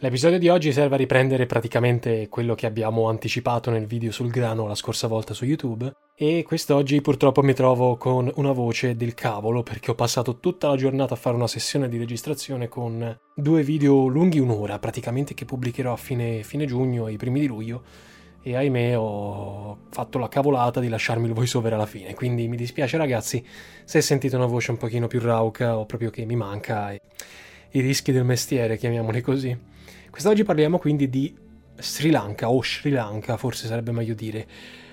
L'episodio di oggi serve a riprendere praticamente quello che abbiamo anticipato nel video sul grano la scorsa volta su YouTube, e quest'oggi purtroppo mi trovo con una voce del cavolo perché ho passato tutta la giornata a fare una sessione di registrazione con due video lunghi un'ora praticamente, che pubblicherò a fine giugno e i primi di luglio, e ahimè ho fatto la cavolata di lasciarmi il voiceover alla fine, quindi mi dispiace ragazzi se sentite una voce un pochino più rauca o proprio che mi manca, i rischi del mestiere, chiamiamoli così. Quest'oggi parliamo quindi di Sri Lanka, o Sri Lanka forse sarebbe meglio dire.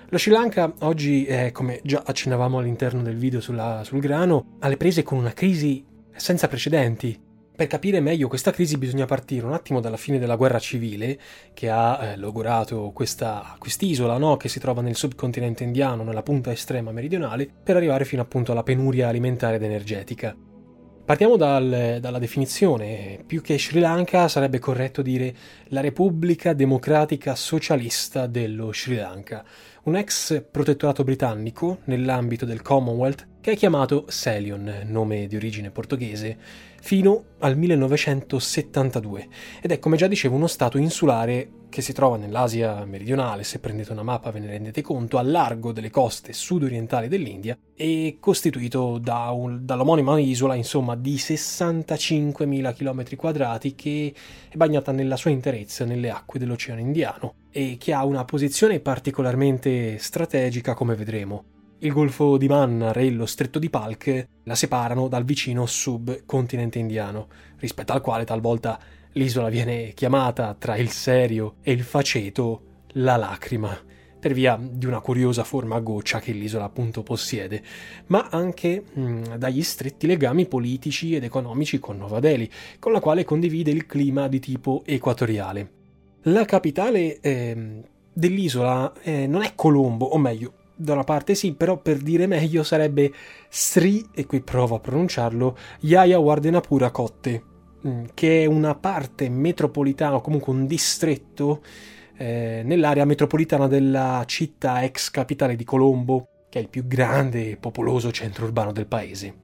Lo Sri Lanka oggi è, come già accennavamo all'interno del video sul grano, alle prese con una crisi senza precedenti. Per capire meglio questa crisi bisogna partire un attimo dalla fine della guerra civile che ha logorato quest'isola, no? Che si trova nel subcontinente indiano, nella punta estrema meridionale, per arrivare fino appunto alla penuria alimentare ed energetica. Partiamo dalla definizione. Più che Sri Lanka sarebbe corretto dire la Repubblica Democratica Socialista dello Sri Lanka, un ex protettorato britannico nell'ambito del Commonwealth che è chiamato Ceylon, nome di origine portoghese, fino al 1972, ed è, come già dicevo, uno stato insulare che si trova nell'Asia meridionale. Se prendete una mappa ve ne rendete conto, al largo delle coste sudorientali dell'India, e costituito dall'omonima isola, insomma, di 65.000 km2, che è bagnata nella sua interezza nelle acque dell'Oceano Indiano e che ha una posizione particolarmente strategica, come vedremo. Il golfo di Mannar e lo stretto di Palk la separano dal vicino subcontinente indiano, rispetto al quale talvolta l'isola viene chiamata, tra il serio e il faceto, la lacrima, per via di una curiosa forma a goccia che l'isola appunto possiede, ma anche dagli stretti legami politici ed economici con Nuova Delhi, con la quale condivide il clima di tipo equatoriale. La capitale dell'isola non è Colombo, o meglio, da una parte sì, però per dire meglio sarebbe Sri, e qui provo a pronunciarlo, Jayawardenapura Kotte, che è una parte metropolitana o comunque un distretto nell'area metropolitana della città ex capitale di Colombo, che è il più grande e popoloso centro urbano del paese.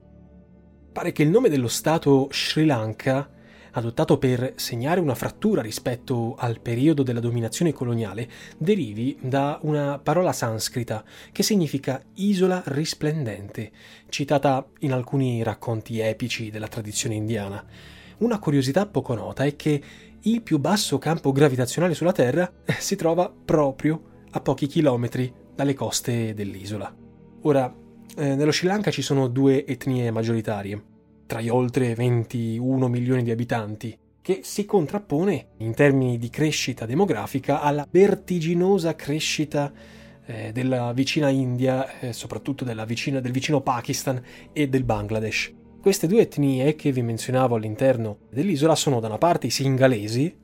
Pare che il nome dello stato Sri Lanka, adottato per segnare una frattura rispetto al periodo della dominazione coloniale, derivi da una parola sanscrita che significa isola risplendente, citata in alcuni racconti epici della tradizione indiana. Una curiosità poco nota è che il più basso campo gravitazionale sulla Terra si trova proprio a pochi chilometri dalle coste dell'isola. Ora, nello Sri Lanka ci sono due etnie maggioritarie, tra gli oltre 21 milioni di abitanti, che si contrappone in termini di crescita demografica alla vertiginosa crescita della vicina India, soprattutto del vicino Pakistan e del Bangladesh. Queste due etnie che vi menzionavo all'interno dell'isola sono da una parte i singalesi,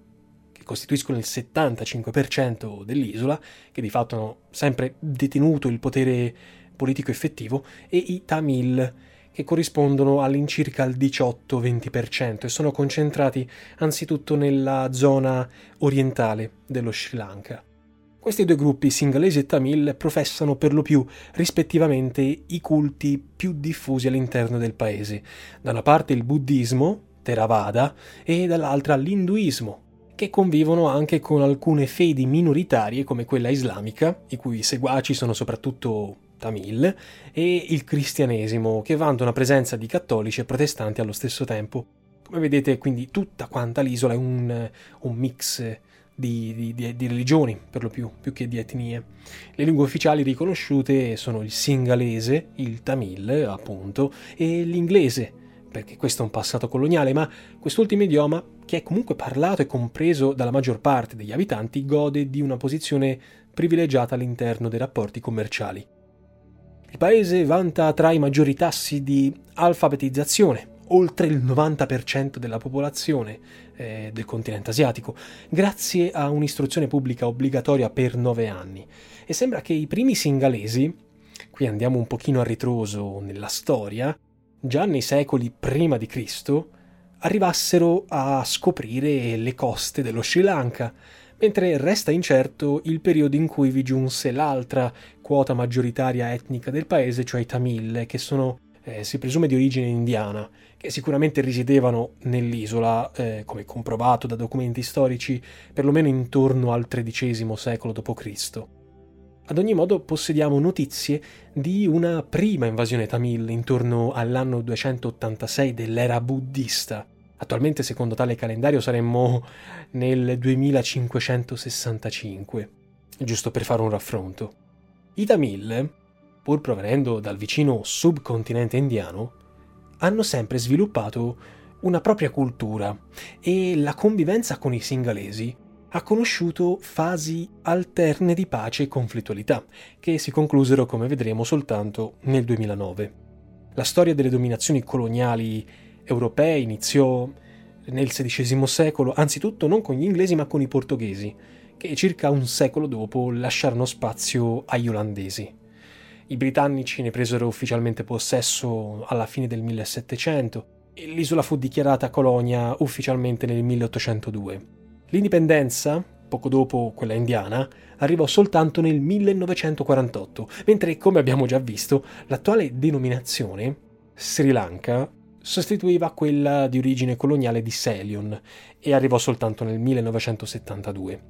che costituiscono il 75% dell'isola, che di fatto hanno sempre detenuto il potere politico effettivo, e i tamil, che corrispondono all'incirca al 18-20% e sono concentrati anzitutto nella zona orientale dello Sri Lanka. Questi due gruppi, singalesi e tamil, professano per lo più rispettivamente i culti più diffusi all'interno del paese. Da una parte il buddismo, Theravada, e dall'altra l'induismo, che convivono anche con alcune fedi minoritarie come quella islamica, i cui seguaci sono soprattutto tamil, e il cristianesimo, che vanta una presenza di cattolici e protestanti allo stesso tempo. Come vedete, quindi tutta quanta l'isola è un mix di religioni, per lo più che di etnie. Le lingue ufficiali riconosciute sono il singalese, il tamil, appunto, e l'inglese, perché questo è un passato coloniale, ma quest'ultimo idioma, che è comunque parlato e compreso dalla maggior parte degli abitanti, gode di una posizione privilegiata all'interno dei rapporti commerciali. Il paese vanta tra i maggiori tassi di alfabetizzazione, oltre il 90% della popolazione del continente asiatico, grazie a un'istruzione pubblica obbligatoria per 9 anni. E sembra che i primi singalesi, qui andiamo un pochino a ritroso nella storia, già nei secoli prima di Cristo, arrivassero a scoprire le coste dello Sri Lanka, mentre resta incerto il periodo in cui vi giunse l'altra quota maggioritaria etnica del paese, cioè i tamil, che sono si presume di origine indiana, che sicuramente risiedevano nell'isola, come comprovato da documenti storici, perlomeno intorno al XIII secolo d.C. Ad ogni modo possediamo notizie di una prima invasione tamil intorno all'anno 286 dell'era buddista. Attualmente, secondo tale calendario, saremmo nel 2565, giusto per fare un raffronto. I tamil, pur provenendo dal vicino subcontinente indiano, hanno sempre sviluppato una propria cultura e la convivenza con i singalesi ha conosciuto fasi alterne di pace e conflittualità, che si conclusero, come vedremo, soltanto nel 2009. La storia delle dominazioni coloniali europee iniziò nel XVI secolo, anzitutto non con gli inglesi ma con i portoghesi, che circa un secolo dopo lasciarono spazio agli olandesi. I britannici ne presero ufficialmente possesso alla fine del 1700 e l'isola fu dichiarata colonia ufficialmente nel 1802. L'indipendenza, poco dopo quella indiana, arrivò soltanto nel 1948, mentre, come abbiamo già visto, l'attuale denominazione, Sri Lanka, sostituiva quella di origine coloniale di Ceylon e arrivò soltanto nel 1972.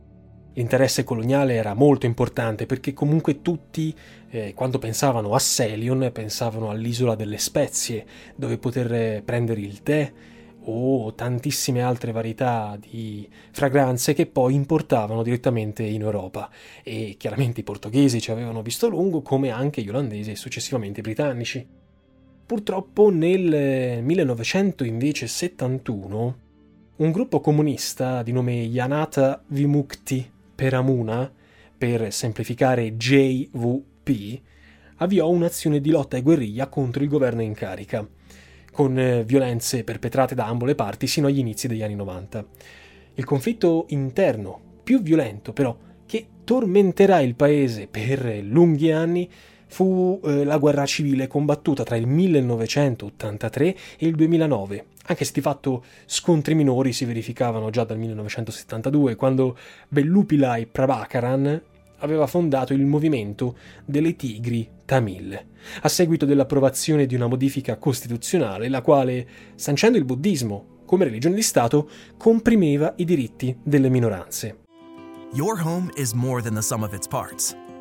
L'interesse coloniale era molto importante perché comunque tutti, quando pensavano a Ceylon, pensavano all'isola delle spezie, dove poter prendere il tè o tantissime altre varietà di fragranze che poi importavano direttamente in Europa. E chiaramente i portoghesi ci avevano visto a lungo, come anche gli olandesi e successivamente i britannici. Purtroppo nel 1971 un gruppo comunista di nome Janatha Vimukthi Peramuna, per semplificare JVP, avviò un'azione di lotta e guerriglia contro il governo in carica, con violenze perpetrate da ambo le parti sino agli inizi degli anni 90. Il conflitto interno, più violento però, che tormenterà il paese per lunghi anni, fu la guerra civile combattuta tra il 1983 e il 2009, anche se di fatto scontri minori si verificavano già dal 1972, quando Velupillai Prabhakaran aveva fondato il movimento delle tigri tamil, a seguito dell'approvazione di una modifica costituzionale, la quale, sancendo il buddismo come religione di Stato, comprimeva i diritti delle minoranze. Your home is more than the sum of its parts.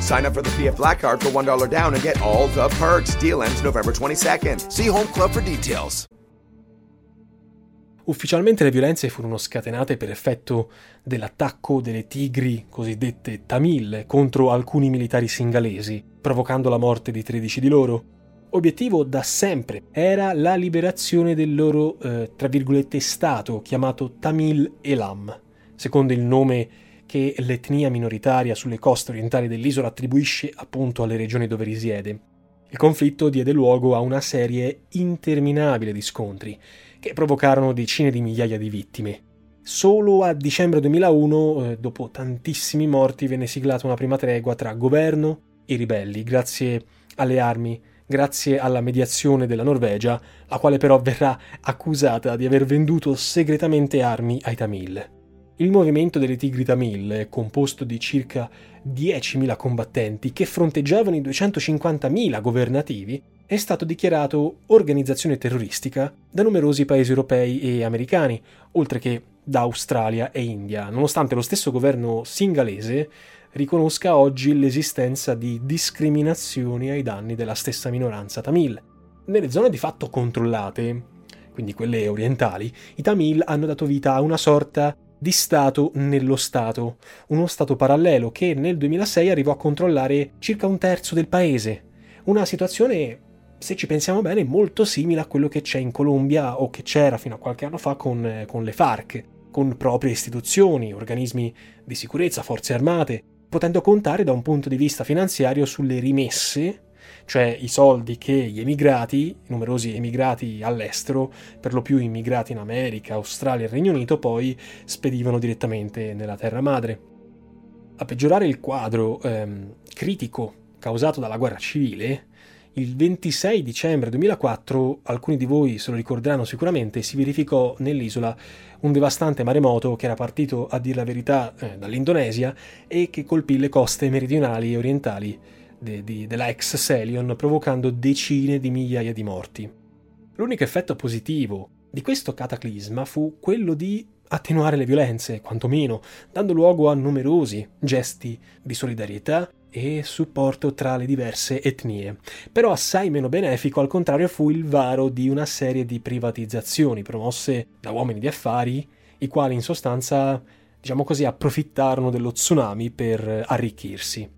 Sign up for the PF Black Card for $1 down and get all the perks. Deal ends November 22nd. See Home Club for details. Ufficialmente le violenze furono scatenate per effetto dell'attacco delle tigri cosiddette tamil contro alcuni militari singalesi, provocando la morte di 13 di loro. Obiettivo da sempre era la liberazione del loro, tra virgolette, stato, chiamato Tamil Elam, secondo il nome che l'etnia minoritaria sulle coste orientali dell'isola attribuisce appunto alle regioni dove risiede. Il conflitto diede luogo a una serie interminabile di scontri, che provocarono decine di migliaia di vittime. Solo a dicembre 2001, dopo tantissimi morti, venne siglata una prima tregua tra governo e ribelli, grazie alle armi, grazie alla mediazione della Norvegia, la quale però verrà accusata di aver venduto segretamente armi ai Tamil. Il movimento delle Tigri Tamil è composto di circa 10.000 combattenti che fronteggiavano i 250.000 governativi, è stato dichiarato organizzazione terroristica da numerosi paesi europei e americani, oltre che da Australia e India, nonostante lo stesso governo singalese riconosca oggi l'esistenza di discriminazioni ai danni della stessa minoranza Tamil. Nelle zone di fatto controllate, quindi quelle orientali, i Tamil hanno dato vita a una sorta di Stato nello Stato, uno Stato parallelo che nel 2006 arrivò a controllare circa un terzo del paese. Una situazione, se ci pensiamo bene, molto simile a quello che c'è in Colombia o che c'era fino a qualche anno fa con le FARC, con proprie istituzioni, organismi di sicurezza, forze armate, potendo contare da un punto di vista finanziario sulle rimesse, cioè i soldi che gli emigrati, i numerosi emigrati all'estero, per lo più immigrati in America, Australia e Regno Unito, poi spedivano direttamente nella terra madre. A peggiorare il quadro critico causato dalla guerra civile, il 26 dicembre 2004, alcuni di voi se lo ricorderanno sicuramente, si verificò nell'isola un devastante maremoto che era partito, a dir la verità, dall'Indonesia e che colpì le coste meridionali e orientali della ex Ceylon, provocando decine di migliaia di morti. L'unico effetto positivo di questo cataclisma fu quello di attenuare le violenze, quantomeno, dando luogo a numerosi gesti di solidarietà e supporto tra le diverse etnie. Però assai meno benefico, al contrario, fu il varo di una serie di privatizzazioni promosse da uomini di affari, i quali in sostanza, diciamo così, approfittarono dello tsunami per arricchirsi.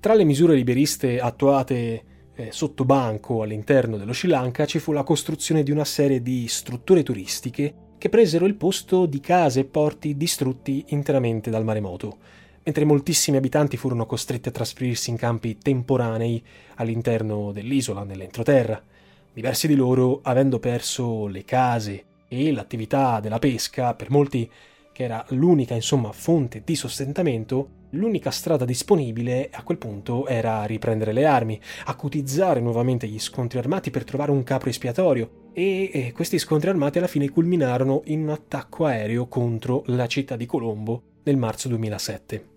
Tra le misure liberiste attuate sotto banco all'interno dello Sri Lanka ci fu la costruzione di una serie di strutture turistiche che presero il posto di case e porti distrutti interamente dal maremoto, mentre moltissimi abitanti furono costretti a trasferirsi in campi temporanei all'interno dell'isola, nell'entroterra. Diversi di loro, avendo perso le case e l'attività della pesca, per molti che era l'unica, insomma, fonte di sostentamento, l'unica strada disponibile a quel punto era riprendere le armi, acutizzare nuovamente gli scontri armati per trovare un capro espiatorio, e questi scontri armati alla fine culminarono in un attacco aereo contro la città di Colombo nel marzo 2007.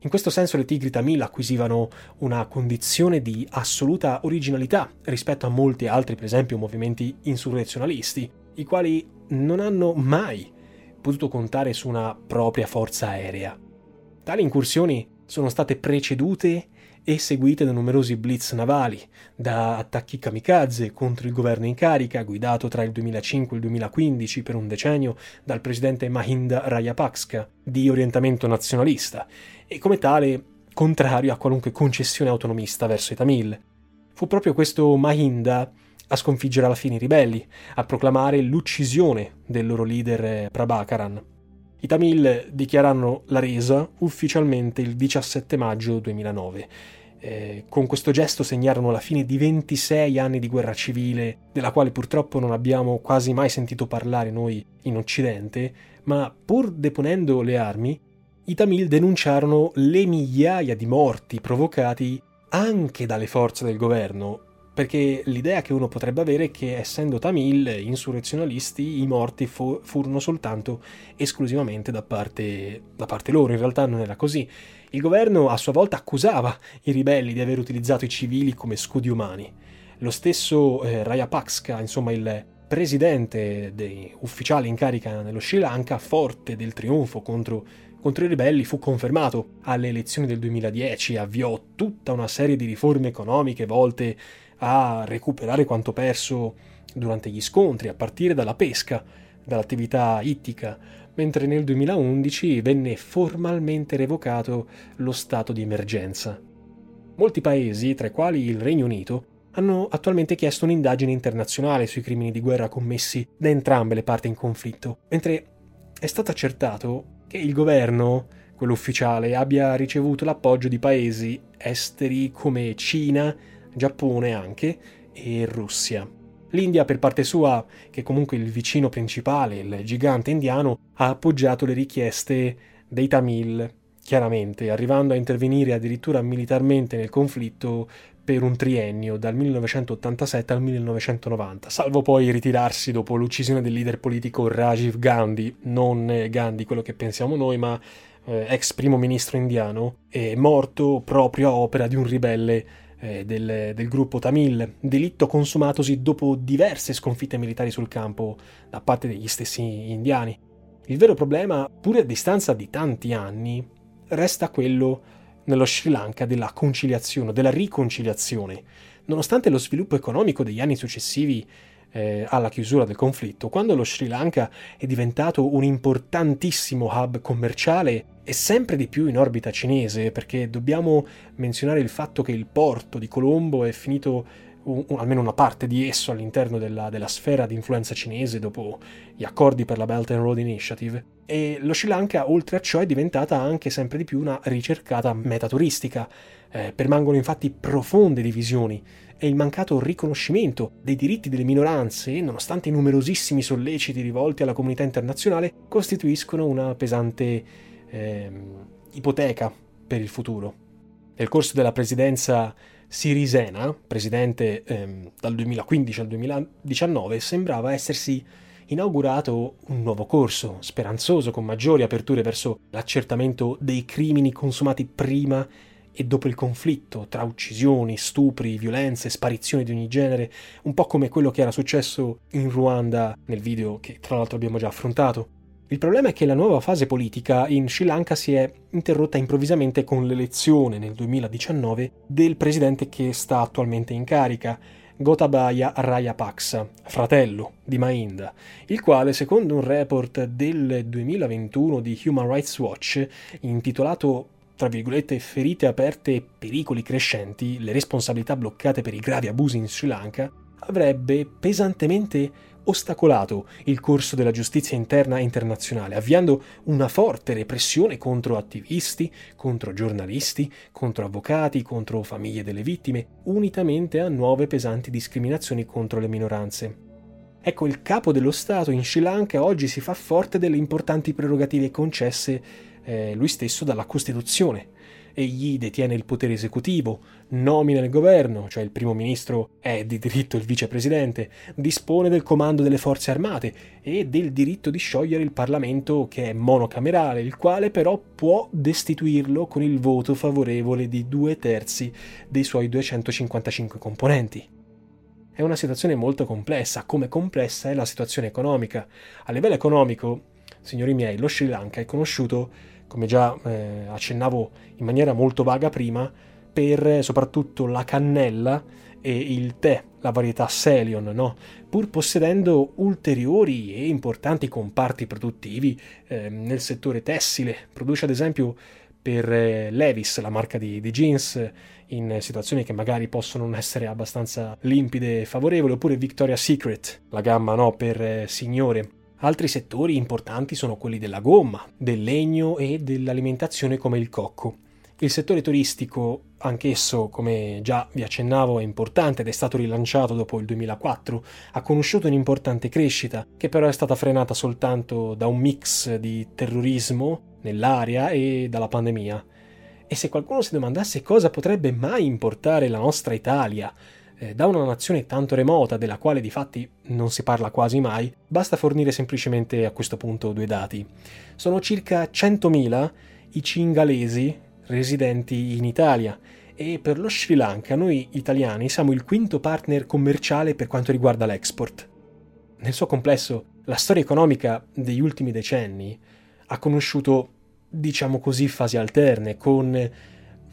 In questo senso le Tigri Tamil acquisivano una condizione di assoluta originalità rispetto a molti altri, per esempio, movimenti insurrezionalisti, i quali non hanno mai potuto contare su una propria forza aerea. Tali incursioni sono state precedute e seguite da numerosi blitz navali, da attacchi kamikaze contro il governo in carica, guidato tra il 2005 e il 2015 per un decennio dal presidente Mahinda Rajapaksa, di orientamento nazionalista, e come tale contrario a qualunque concessione autonomista verso i Tamil. Fu proprio questo Mahinda a sconfiggere alla fine i ribelli, a proclamare l'uccisione del loro leader Prabhakaran. I Tamil dichiararono la resa ufficialmente il 17 maggio 2009. Con questo gesto segnarono la fine di 26 anni di guerra civile, della quale purtroppo non abbiamo quasi mai sentito parlare noi in Occidente, ma pur deponendo le armi, i Tamil denunciarono le migliaia di morti provocati anche dalle forze del governo, perché l'idea che uno potrebbe avere è che, essendo Tamil insurrezionalisti, i morti furono soltanto esclusivamente da parte loro. In realtà non era così. Il governo a sua volta accusava i ribelli di aver utilizzato i civili come scudi umani. Lo stesso Rajapaksa, insomma il presidente ufficiale in carica nello Sri Lanka, forte del trionfo contro i ribelli, fu confermato alle elezioni del 2010 e avviò tutta una serie di riforme economiche volte a recuperare quanto perso durante gli scontri, a partire dalla pesca, dall'attività ittica, mentre nel 2011 venne formalmente revocato lo stato di emergenza. Molti paesi, tra i quali il Regno Unito, hanno attualmente chiesto un'indagine internazionale sui crimini di guerra commessi da entrambe le parti in conflitto, mentre è stato accertato che il governo, quello ufficiale, abbia ricevuto l'appoggio di paesi esteri come Cina, Giappone anche, e Russia. L'India, per parte sua, che è comunque il vicino principale, il gigante indiano, ha appoggiato le richieste dei Tamil, chiaramente, arrivando a intervenire addirittura militarmente nel conflitto per un triennio, dal 1987 al 1990, salvo poi ritirarsi dopo l'uccisione del leader politico Rajiv Gandhi, non Gandhi quello che pensiamo noi, ma ex primo ministro indiano, è morto proprio a opera di un ribelle del gruppo Tamil, delitto consumatosi dopo diverse sconfitte militari sul campo da parte degli stessi indiani. Il vero problema, pure a distanza di tanti anni, resta quello nello Sri Lanka della conciliazione, della riconciliazione. Nonostante lo sviluppo economico degli anni successivi alla chiusura del conflitto, quando lo Sri Lanka è diventato un importantissimo hub commerciale e sempre di più in orbita cinese, perché dobbiamo menzionare il fatto che il porto di Colombo è finito, almeno una parte di esso, all'interno della sfera di influenza cinese dopo gli accordi per la Belt and Road Initiative, e lo Sri Lanka oltre a ciò è diventata anche sempre di più una ricercata meta turistica. Permangono infatti profonde divisioni e il mancato riconoscimento dei diritti delle minoranze, nonostante i numerosissimi solleciti rivolti alla comunità internazionale, costituiscono una pesante ipoteca per il futuro. Nel corso della presidenza Sirisena, presidente dal 2015 al 2019, sembrava essersi inaugurato un nuovo corso, speranzoso, con maggiori aperture verso l'accertamento dei crimini consumati prima e dopo il conflitto, tra uccisioni, stupri, violenze, sparizioni di ogni genere, un po' come quello che era successo in Ruanda nel video che tra l'altro abbiamo già affrontato. Il problema è che la nuova fase politica in Sri Lanka si è interrotta improvvisamente con l'elezione nel 2019 del presidente che sta attualmente in carica, Gotabaya Rajapaksa, fratello di Mahinda, il quale, secondo un report del 2021 di Human Rights Watch, intitolato tra virgolette ferite aperte e pericoli crescenti, le responsabilità bloccate per i gravi abusi in Sri Lanka, avrebbe pesantemente ostacolato il corso della giustizia interna e internazionale, avviando una forte repressione contro attivisti, contro giornalisti, contro avvocati, contro famiglie delle vittime, unitamente a nuove pesanti discriminazioni contro le minoranze. Ecco, il capo dello Stato in Sri Lanka oggi si fa forte delle importanti prerogative concesse lui stesso dalla Costituzione. Egli detiene il potere esecutivo, nomina il governo, cioè il primo ministro è di diritto il vicepresidente, dispone del comando delle forze armate e del diritto di sciogliere il Parlamento, che è monocamerale, il quale però può destituirlo con il voto favorevole di 2/3 dei suoi 255 componenti. È una situazione molto complessa, come complessa è la situazione economica. A livello economico, signori miei, lo Sri Lanka è conosciuto, come già accennavo in maniera molto vaga prima, per soprattutto la cannella e il tè, la varietà Ceylon, no? Pur possedendo ulteriori e importanti comparti produttivi nel settore tessile, produce ad esempio per Levi's, la marca di jeans, in situazioni che magari possono non essere abbastanza limpide e favorevoli, oppure Victoria's Secret, la gamma per signore. Altri settori importanti sono quelli della gomma, del legno e dell'alimentazione come il cocco. Il settore turistico, anch'esso, come già vi accennavo, è importante ed è stato rilanciato dopo il 2004, ha conosciuto un'importante crescita, che però è stata frenata soltanto da un mix di terrorismo nell'area e dalla pandemia. E se qualcuno si domandasse cosa potrebbe mai importare la nostra Italia da una nazione tanto remota, della quale difatti non si parla quasi mai, basta fornire semplicemente a questo punto due dati. Sono circa 100.000 i cingalesi residenti in Italia e per lo Sri Lanka noi italiani siamo il quinto partner commerciale per quanto riguarda l'export. Nel suo complesso, la storia economica degli ultimi decenni ha conosciuto, diciamo così, fasi alterne, con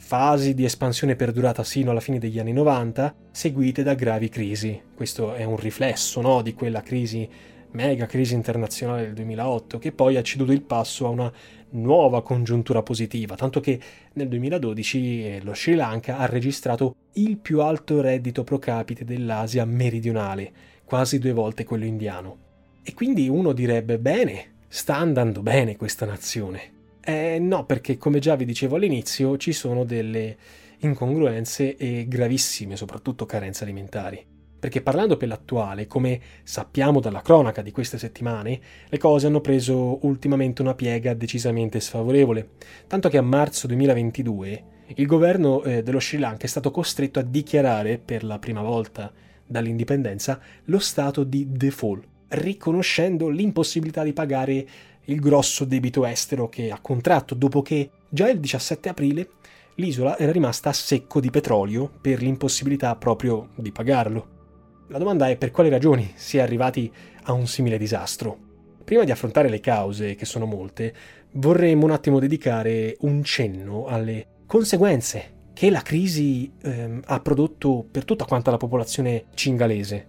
fasi di espansione perdurata sino alla fine degli anni 90, seguite da gravi crisi. Questo è un riflesso, no, di quella crisi mega crisi internazionale del 2008, che poi ha ceduto il passo a una nuova congiuntura positiva, tanto che nel 2012 lo Sri Lanka ha registrato il più alto reddito pro capite dell'Asia meridionale, quasi 2 volte quello indiano. E quindi uno direbbe: bene, sta andando bene questa nazione. No, perché come già vi dicevo all'inizio ci sono delle incongruenze e gravissime, soprattutto carenze alimentari. Perché parlando per l'attuale, come sappiamo dalla cronaca di queste settimane, le cose hanno preso ultimamente una piega decisamente sfavorevole, tanto che a marzo 2022 il governo dello Sri Lanka è stato costretto a dichiarare per la prima volta dall'indipendenza lo stato di default, riconoscendo l'impossibilità di pagare il grosso debito estero che ha contratto, dopo che già il 17 aprile l'isola era rimasta a secco di petrolio per l'impossibilità proprio di pagarlo. La domanda è per quali ragioni si è arrivati a un simile disastro. Prima di affrontare le cause, che sono molte, vorremmo un attimo dedicare un cenno alle conseguenze che la crisi ha prodotto per tutta quanta la popolazione cingalese.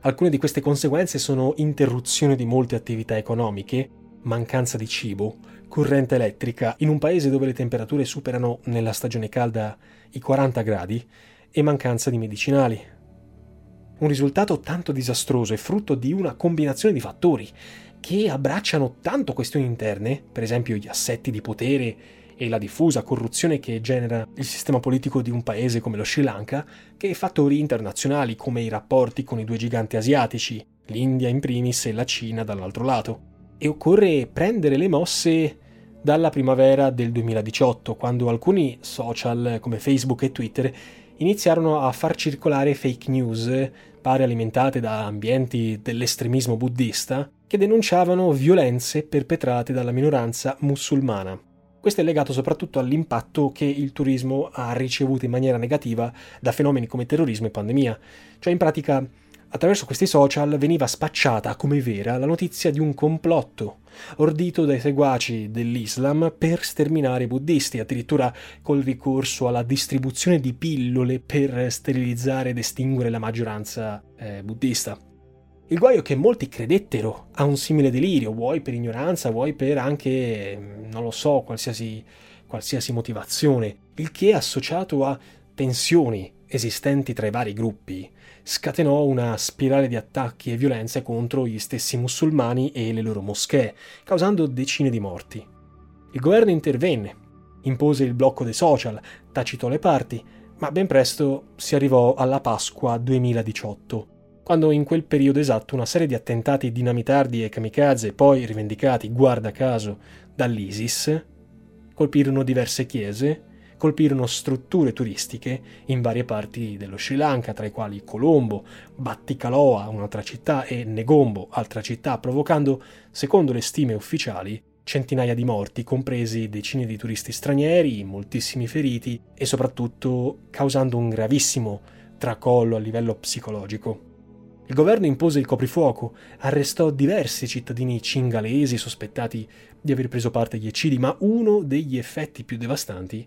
Alcune di queste conseguenze sono interruzione di molte attività economiche, mancanza di cibo, corrente elettrica in un paese dove le temperature superano nella stagione calda i 40 gradi e mancanza di medicinali. Un risultato tanto disastroso è frutto di una combinazione di fattori che abbracciano tanto questioni interne, per esempio gli assetti di potere e la diffusa corruzione che genera il sistema politico di un paese come lo Sri Lanka, che fattori internazionali come i rapporti con i 2 giganti asiatici, l'India in primis e la Cina dall'altro lato. E occorre prendere le mosse dalla primavera del 2018, quando alcuni social come Facebook e Twitter iniziarono a far circolare fake news, pare alimentate da ambienti dell'estremismo buddista, che denunciavano violenze perpetrate dalla minoranza musulmana. Questo è legato soprattutto all'impatto che il turismo ha ricevuto in maniera negativa da fenomeni come terrorismo e pandemia. Cioè, in pratica, attraverso questi social veniva spacciata come vera la notizia di un complotto ordito dai seguaci dell'Islam per sterminare i buddisti, addirittura col ricorso alla distribuzione di pillole per sterilizzare ed estinguere la maggioranza buddista. Il guaio è che molti credettero a un simile delirio, vuoi per ignoranza, vuoi per anche, non lo so, qualsiasi motivazione, il che, associato a tensioni esistenti tra i vari gruppi, scatenò una spirale di attacchi e violenze contro gli stessi musulmani e le loro moschee, causando decine di morti. Il governo intervenne, impose il blocco dei social, tacitò le parti, ma ben presto si arrivò alla Pasqua 2018, quando in quel periodo esatto una serie di attentati dinamitardi e kamikaze, poi rivendicati, guarda caso, dall'ISIS, colpirono diverse chiese, colpirono strutture turistiche in varie parti dello Sri Lanka, tra i quali Colombo, Batticaloa, un'altra città, e Negombo, altra città, provocando, secondo le stime ufficiali, centinaia di morti, compresi decine di turisti stranieri, moltissimi feriti e soprattutto causando un gravissimo tracollo a livello psicologico. Il governo impose il coprifuoco, arrestò diversi cittadini cingalesi sospettati di aver preso parte agli eccidi, ma uno degli effetti più devastanti.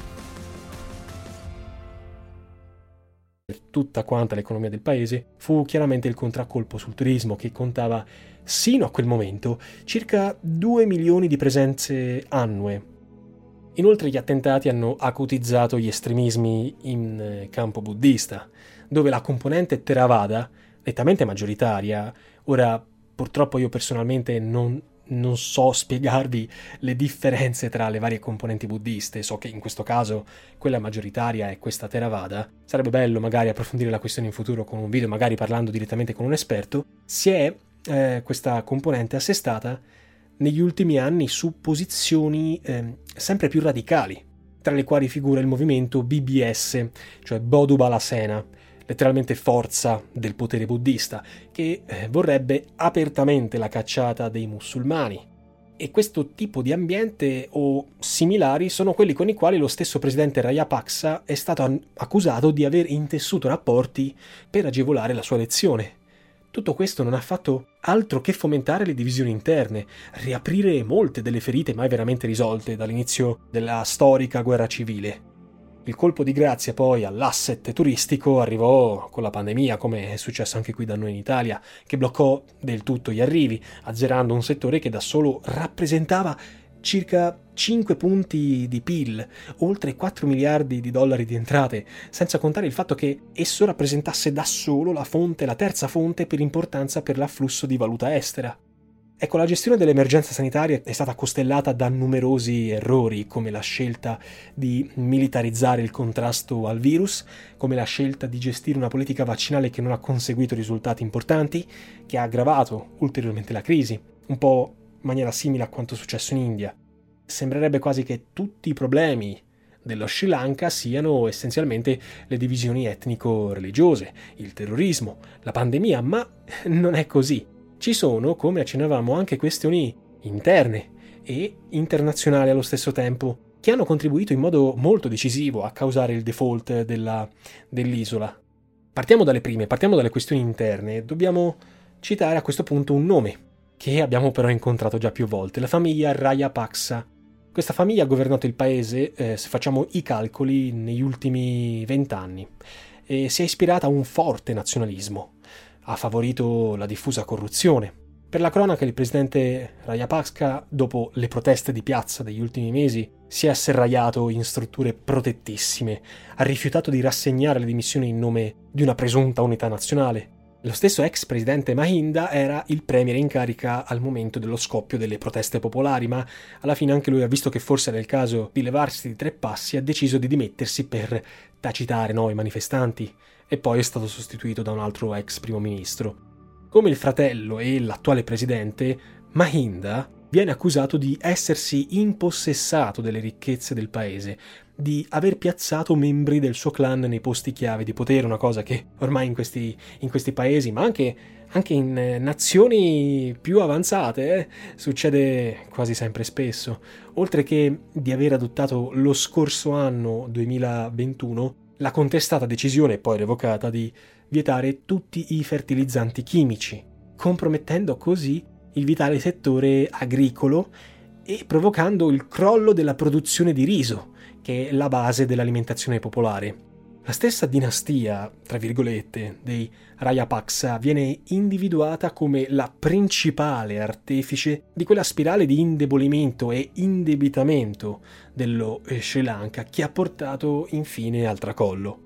Tutta quanta l'economia del paese fu chiaramente il contraccolpo sul turismo, che contava sino a quel momento circa 2 milioni di presenze annue. Inoltre gli attentati hanno acutizzato gli estremismi in campo buddista, dove la componente Theravada, nettamente maggioritaria, ora purtroppo io personalmente non so spiegarvi le differenze tra le varie componenti buddiste, so che in questo caso quella maggioritaria è questa Theravada, sarebbe bello magari approfondire la questione in futuro con un video, magari parlando direttamente con un esperto, si è questa componente assestata negli ultimi anni su posizioni sempre più radicali, tra le quali figura il movimento BBS, cioè Bodu Balasena, letteralmente forza del potere buddista, che vorrebbe apertamente la cacciata dei musulmani E questo tipo di ambiente o similari sono quelli con i quali lo stesso presidente Rajapaksa è stato accusato di aver intessuto rapporti per agevolare la sua elezione. Tutto questo non ha fatto altro che fomentare le divisioni interne, riaprire molte delle ferite mai veramente risolte dall'inizio della storica guerra civile. Il colpo di grazia poi all'asset turistico arrivò con la pandemia, come è successo anche qui da noi in Italia, che bloccò del tutto gli arrivi, azzerando un settore che da solo rappresentava circa 5 punti di PIL, oltre 4 miliardi di dollari di entrate, senza contare il fatto che esso rappresentasse da solo la terza fonte per importanza per l'afflusso di valuta estera. Ecco, la gestione dell'emergenza sanitaria è stata costellata da numerosi errori, come la scelta di militarizzare il contrasto al virus, come la scelta di gestire una politica vaccinale che non ha conseguito risultati importanti, che ha aggravato ulteriormente la crisi, un po' in maniera simile a quanto è successo in India. Sembrerebbe quasi che tutti i problemi dello Sri Lanka siano essenzialmente le divisioni etnico-religiose, il terrorismo, la pandemia, ma non è così. Ci sono, come accennavamo, anche questioni interne e internazionali allo stesso tempo, che hanno contribuito in modo molto decisivo a causare il default dell'isola. Partiamo dalle questioni interne. Dobbiamo citare a questo punto un nome, che abbiamo però incontrato già più volte, la famiglia Rajapaksa. Questa famiglia ha governato il paese, se facciamo i calcoli, negli ultimi 20 anni, e si è ispirata a un forte nazionalismo. Ha favorito la diffusa corruzione. Per la cronaca, il presidente Rajapaksa, dopo le proteste di piazza degli ultimi mesi, si è asserragliato in strutture protettissime, ha rifiutato di rassegnare le dimissioni in nome di una presunta unità nazionale. Lo stesso ex presidente Mahinda era il premier in carica al momento dello scoppio delle proteste popolari, ma alla fine anche lui ha visto che forse era il caso di levarsi di 3 passi e ha deciso di dimettersi per tacitare i manifestanti, e poi è stato sostituito da un altro ex primo ministro. Come il fratello e l'attuale presidente, Mahinda viene accusato di essersi impossessato delle ricchezze del paese, di aver piazzato membri del suo clan nei posti chiave di potere, una cosa che ormai in questi paesi, ma anche in nazioni più avanzate, succede quasi sempre spesso, oltre che di aver adottato lo scorso anno 2021 la contestata decisione, poi revocata, di vietare tutti i fertilizzanti chimici, compromettendo così il vitale settore agricolo e provocando il crollo della produzione di riso, che è la base dell'alimentazione popolare. La stessa dinastia, tra virgolette, dei Rajapaksa viene individuata come la principale artefice di quella spirale di indebolimento e indebitamento dello Sri Lanka che ha portato infine al tracollo.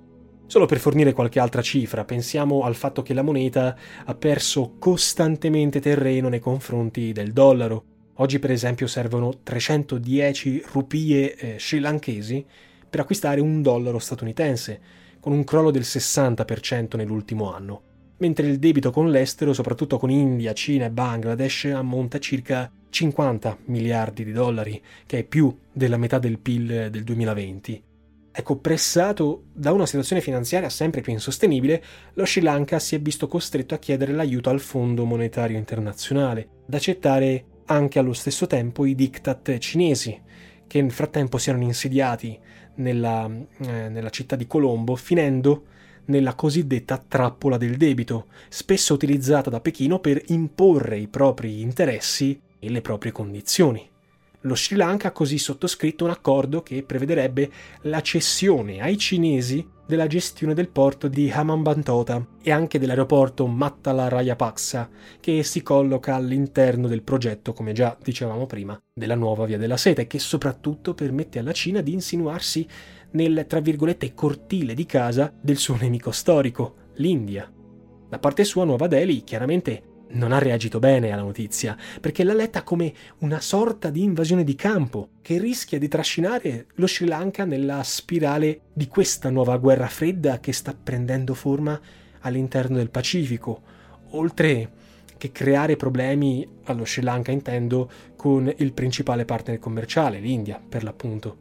Solo per fornire qualche altra cifra, pensiamo al fatto che la moneta ha perso costantemente terreno nei confronti del dollaro. Oggi, per esempio, servono 310 rupie srilanchesi per acquistare un dollaro statunitense, con un crollo del 60% nell'ultimo anno, mentre il debito con l'estero, soprattutto con India, Cina e Bangladesh, ammonta a circa 50 miliardi di dollari, che è più della metà del PIL del 2020. Ecco, pressato da una situazione finanziaria sempre più insostenibile, lo Sri Lanka si è visto costretto a chiedere l'aiuto al Fondo Monetario Internazionale, ad accettare anche allo stesso tempo i diktat cinesi, che nel frattempo si erano insediati nella città di Colombo, finendo nella cosiddetta trappola del debito, spesso utilizzata da Pechino per imporre i propri interessi e le proprie condizioni. Lo Sri Lanka ha così sottoscritto un accordo che prevederebbe la cessione ai cinesi della gestione del porto di Hambantota e anche dell'aeroporto Mattala Rajapaksa, che si colloca all'interno del progetto, come già dicevamo prima, della nuova Via della Seta, e che soprattutto permette alla Cina di insinuarsi nel, tra virgolette, cortile di casa del suo nemico storico, l'India. Da parte sua, Nuova Delhi chiaramente non ha reagito bene alla notizia, perché l'ha letta come una sorta di invasione di campo che rischia di trascinare lo Sri Lanka nella spirale di questa nuova guerra fredda che sta prendendo forma all'interno del Pacifico, oltre che creare problemi allo Sri Lanka, intendo, con il principale partner commerciale, l'India, per l'appunto.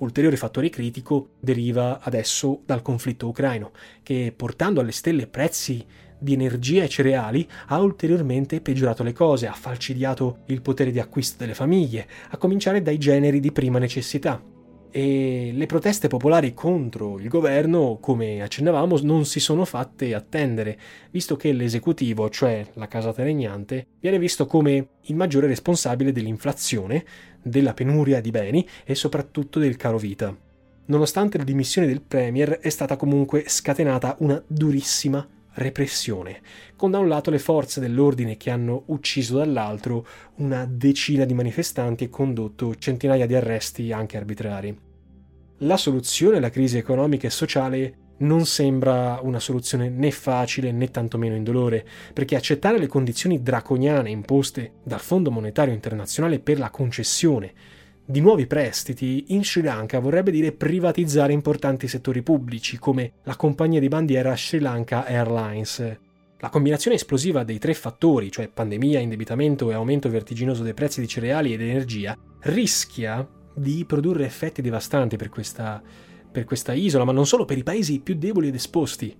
Ulteriore fattore critico deriva adesso dal conflitto ucraino, che portando alle stelle prezzi di energia e cereali ha ulteriormente peggiorato le cose, ha falcidiato il potere di acquisto delle famiglie, a cominciare dai generi di prima necessità. E le proteste popolari contro il governo, come accennavamo, non si sono fatte attendere, visto che l'esecutivo, cioè la casata regnante, viene visto come il maggiore responsabile dell'inflazione, della penuria di beni e soprattutto del caro vita. Nonostante la dimissione del premier, è stata comunque scatenata una durissima repressione, con da un lato le forze dell'ordine che hanno ucciso dall'altro una decina di manifestanti e condotto centinaia di arresti anche arbitrari. La soluzione alla crisi economica e sociale non sembra una soluzione né facile né tantomeno indolore, perché accettare le condizioni draconiane imposte dal Fondo Monetario Internazionale per la concessione di nuovi prestiti in Sri Lanka vorrebbe dire privatizzare importanti settori pubblici come la compagnia di bandiera Sri Lanka Airlines. La combinazione esplosiva dei tre fattori, cioè pandemia, indebitamento e aumento vertiginoso dei prezzi di cereali ed energia, rischia di produrre effetti devastanti per questa isola, ma non solo, per i paesi più deboli ed esposti.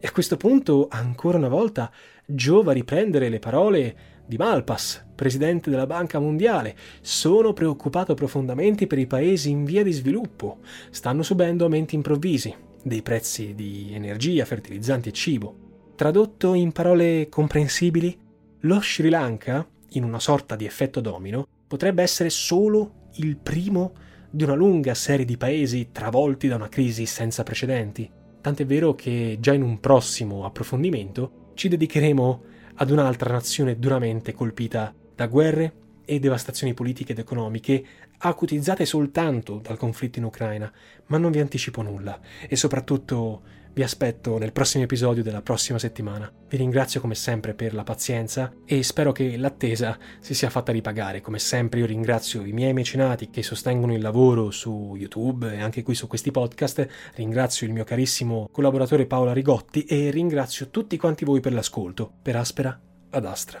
E a questo punto, ancora una volta, giova riprendere le parole di Malpas, presidente della Banca Mondiale: sono preoccupato profondamente per i paesi in via di sviluppo, stanno subendo aumenti improvvisi dei prezzi di energia, fertilizzanti e cibo. Tradotto in parole comprensibili, lo Sri Lanka, in una sorta di effetto domino, potrebbe essere solo il primo di una lunga serie di paesi travolti da una crisi senza precedenti, tant'è vero che già in un prossimo approfondimento ci dedicheremo ad un'altra nazione duramente colpita da guerre e devastazioni politiche ed economiche acutizzate soltanto dal conflitto in Ucraina, ma non vi anticipo nulla e soprattutto vi aspetto nel prossimo episodio della prossima settimana. Vi ringrazio come sempre per la pazienza e spero che l'attesa si sia fatta ripagare. Come sempre io ringrazio i miei mecenati che sostengono il lavoro su YouTube e anche qui su questi podcast, ringrazio il mio carissimo collaboratore Paola Rigotti e ringrazio tutti quanti voi per l'ascolto, per Aspera ad Astra.